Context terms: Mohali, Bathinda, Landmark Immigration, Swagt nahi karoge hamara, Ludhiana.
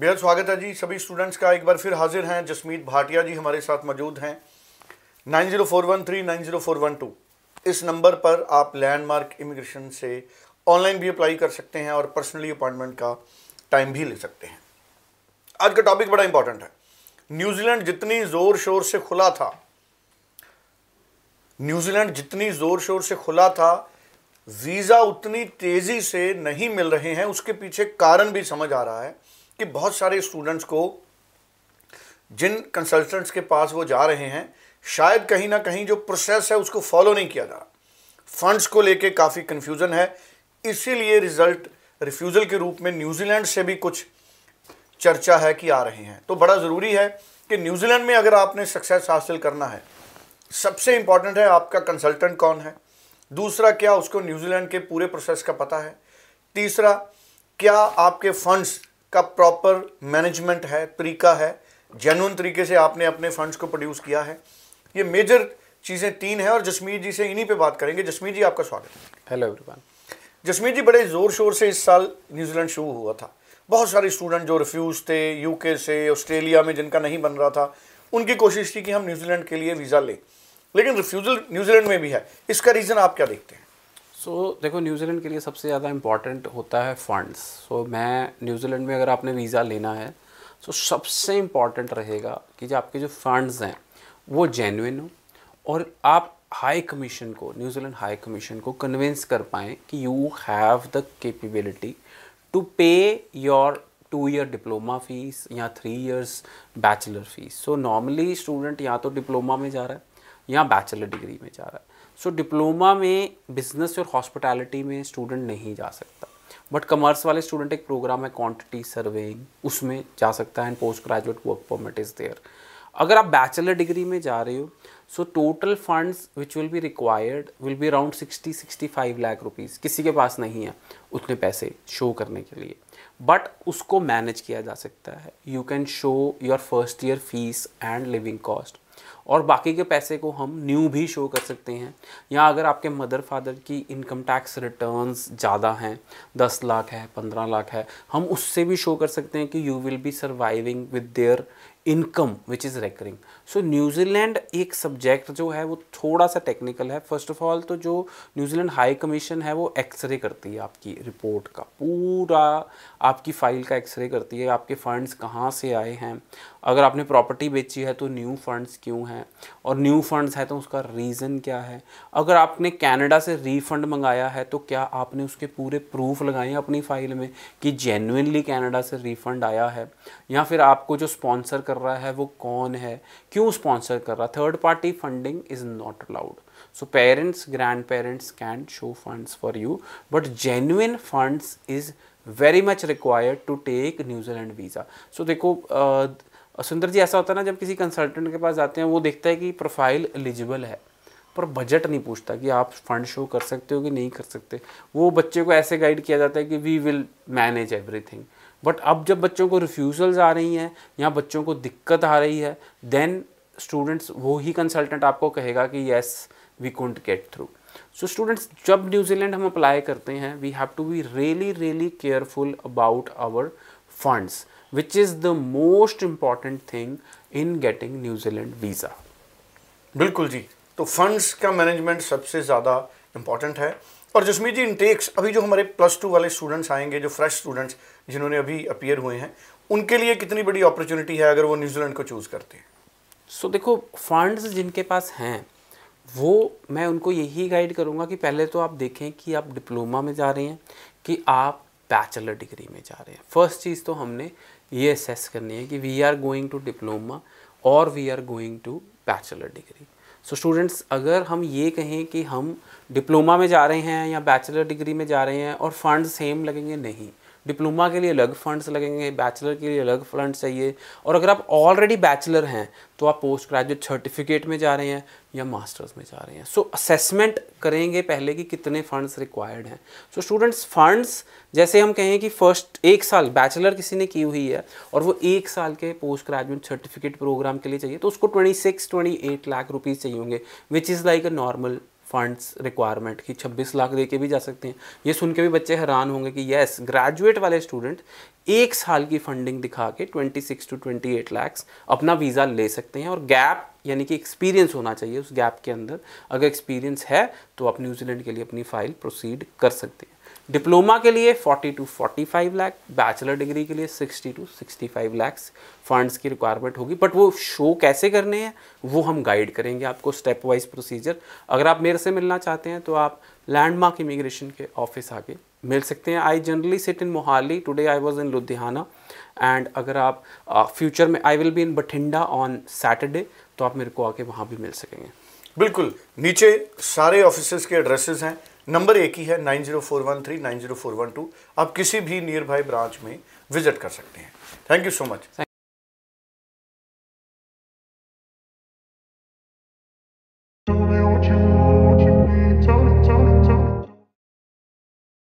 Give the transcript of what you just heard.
बेहद स्वागत है जी सभी स्टूडेंट्स का। एक बार फिर हाजिर हैं जसमीत भाटिया जी, हमारे साथ मौजूद हैं। 9041390412 इस नंबर पर आप लैंडमार्क इमिग्रेशन से ऑनलाइन भी अप्लाई कर सकते हैं और पर्सनली अपॉइंटमेंट का टाइम भी ले सकते हैं। आज का टॉपिक बड़ा इंपॉर्टेंट है। न्यूजीलैंड जितनी ज़ोर शोर से खुला था, न्यूजीलैंड जितनी ज़ोर शोर से खुला था, वीज़ा उतनी तेज़ी से नहीं मिल रहे हैं। उसके पीछे कारण भी समझ आ रहा है कि बहुत सारे स्टूडेंट्स को जिन कंसल्टेंट्स के पास वो जा रहे हैं, शायद कहीं ना कहीं जो प्रोसेस है उसको फॉलो नहीं किया जा रहा। फंड्स को लेके काफ़ी कन्फ्यूज़न है, इसीलिए रिज़ल्ट रिफ्यूज़ल के रूप में न्यूजीलैंड से भी कुछ चर्चा है कि आ रहे हैं। तो बड़ा ज़रूरी है कि न्यूजीलैंड में अगर आपने सक्सेस हासिल करना है, सबसे इम्पॉर्टेंट है आपका कंसल्टेंट कौन है, दूसरा क्या उसको न्यूजीलैंड के पूरे प्रोसेस का पता है, तीसरा क्या आपके फंड्स का प्रॉपर मैनेजमेंट है, तरीका है, जेन्युइन तरीके से आपने अपने फंड्स को प्रोड्यूस किया है। ये मेजर चीज़ें तीन हैं और जसमीत जी से इन्हीं पे बात करेंगे। जसमीत जी आपका स्वागत है। Hello everyone. जसमीत जी, बड़े ज़ोर शोर से इस साल न्यूजीलैंड शुरू हुआ था। बहुत सारे स्टूडेंट जो रिफ्यूज़ थे यूके से, ऑस्ट्रेलिया में जिनका नहीं बन रहा था, उनकी कोशिश थी कि हम न्यूजीलैंड के लिए वीज़ा लें, लेकिन रिफ्यूज़ल न्यूजीलैंड में भी है। इसका रीज़न आप क्या देखते हैं? सो देखो, न्यूजीलैंड के लिए सबसे ज़्यादा इम्पॉर्टेंट होता है फंड्स। मैं न्यूजीलैंड में अगर आपने वीज़ा लेना है तो सबसे इम्पॉर्टेंट रहेगा कि जो आपके जो फंड्स हैं वो जेन्युइन हो और आप हाई कमीशन को, न्यूजीलैंड हाई कमीशन को कन्विंस कर पाएँ कि you have the capability to pay your 2 year diploma fees या 3 years bachelor fees. So normally student या तो डिप्लोमा में जा रहा है या बैचलर डिग्री में जा रहा है। सो डिप्लोमा में बिज़नेस और हॉस्पिटैलिटी में स्टूडेंट नहीं जा सकता, बट कमर्स वाले स्टूडेंट एक प्रोग्राम है क्वांटिटी सर्वेइंग, उसमें जा सकता है and post graduate work permit is there. अगर आप बैचलर डिग्री में जा रहे हो so total funds which will be required will be around 60-65 lakh rupees. किसी के पास नहीं है उतने पैसे शो करने के लिए, बट उसको मैनेज किया जा सकता है। You can show your first year fees and living cost और बाकी के पैसे को हम न्यू भी शो कर सकते हैं। या अगर आपके मदर फादर की इनकम टैक्स रिटर्न्स ज़्यादा हैं, 10 लाख है, 15 लाख है, हम उससे भी शो कर सकते हैं कि you will be surviving with their income which is recurring. So New Zealand एक सब्जेक्ट जो है वो थोड़ा सा टेक्निकल है। फर्स्ट ऑफ ऑल तो जो न्यूजीलैंड हाई कमीशन है वो एक्सरे करती है आपकी रिपोर्ट का, पूरा आपकी फ़ाइल का एक्सरे करती है। आपके फ़ंड्स कहाँ से आए हैं, अगर आपने प्रॉपर्टी बेची है तो न्यू फंड्स क्यों हैं और न्यू फंड्स हैं तो उसका रीज़न क्या है। अगर आपने कनाडा से रिफ़ंड मंगाया है तो क्या आपने उसके पूरे प्रूफ लगाए अपनी फ़ाइल में कि जेन्युइनली कनाडा से रिफ़ंड आया है, या फिर आपको जो स्पॉन्सर कर रहा है वो कौन है, क्यों स्पॉन्सर कर रहा है। Third party funding is not allowed. So parents, grand parents can show funds for you, but genuine funds is very much required to take New Zealand visa. So देखो सुंदर जी, ऐसा होता है ना, जब किसी कंसल्टेंट के पास जाते हैं वो देखता है कि प्रोफाइल एलिजिबल है पर बजट नहीं पूछता कि आप फंड शो कर सकते हो कि नहीं कर सकते। वो बच्चे को ऐसे गाइड किया जाता है कि we will manage everything, but अब जब बच्चों को रिफ्यूज़ल्स आ रही हैं या बच्चों को दिक्कत आ रही है, देन स्टूडेंट्स वो ही कंसल्टेंट आपको कहेगा कि yes we कुंट get through. So students, जब न्यूजीलैंड हम अप्लाई करते हैं we have to be really really careful about our funds which is the most important thing in getting New Zealand visa. बिल्कुल जी, तो फंड्स का मैनेजमेंट सबसे ज़्यादा important है। और जसमीत जी, इंटेक्स अभी जो हमारे +2 वाले स्टूडेंट्स आएंगे, जो फ्रेश स्टूडेंट्स जिन्होंने अभी अपीयर हुए हैं, उनके लिए कितनी बड़ी अपॉर्चुनिटी है अगर वो न्यूजीलैंड को चूज़ करते हैं? सो देखो, फंड्स जिनके पास हैं वो मैं उनको यही गाइड करूँगा कि पहले तो आप देखें कि आप डिप्लोमा में जा रहे हैं कि आप बैचलर डिग्री में जा रहे हैं। फर्स्ट चीज़ तो हमने ये असेस करनी है कि we are going to diploma और we are going to bachelor degree. So students, अगर हम ये कहें कि हम डिप्लोमा में जा रहे हैं या बैचलर डिग्री में जा रहे हैं और फंड्स सेम लगेंगे, नहीं। डिप्लोमा के लिए अलग फंड्स लगेंगे, बैचलर के लिए अलग फंड्स चाहिए। और अगर आप ऑलरेडी बैचलर हैं तो आप पोस्ट ग्रेजुएट सर्टिफिकेट में जा रहे हैं या मास्टर्स में जा रहे हैं। सो असेसमेंट करेंगे पहले कि कितने फंड्स रिक्वायर्ड हैं। सो स्टूडेंट्स, फंड्स जैसे हम कहें कि फर्स्ट 1 साल बैचलर किसी ने की हुई है और वो 1 साल के पोस्ट ग्रेजुएट सर्टिफिकेट प्रोग्राम के लिए चाहिए तो उसको 26-28 लाख रुपीज़ चाहिए होंगे, which is like a normal funds requirement की 26 लाख दे के भी जा सकते हैं। ये सुन के भी बच्चे हैरान होंगे कि यस, ग्रेजुएट वाले स्टूडेंट एक साल की फंडिंग दिखा के 26 टू 28 लाख्स अपना वीज़ा ले सकते हैं। और गैप यानी कि एक्सपीरियंस होना चाहिए, उस गैप के अंदर अगर एक्सपीरियंस है तो आप न्यूजीलैंड के लिए अपनी फ़ाइल प्रोसीड कर सकते हैं। डिप्लोमा के लिए 40 टू 45 लाख, बैचलर डिग्री के लिए 60 टू 65 लाख्स फंड्स की रिक्वायरमेंट होगी। बट वो शो कैसे करने हैं वो हम गाइड करेंगे आपको, स्टेप वाइज प्रोसीजर। अगर आप मेरे से मिलना चाहते हैं तो आप लैंडमार्क इमिग्रेशन के ऑफिस आके मिल सकते हैं। I generally sit in Mohali, today I was in Ludhiana, and अगर आप फ्यूचर में I will be in Bathinda on Saturday, तो आप मेरे को आके वहाँ भी मिल सकेंगे। बिल्कुल, नीचे सारे ऑफिसेज के एड्रेसेस हैं, नंबर एक ही है 9041390412। आप किसी भी नियर बाई ब्रांच में विजिट कर सकते हैं। Thank you so much.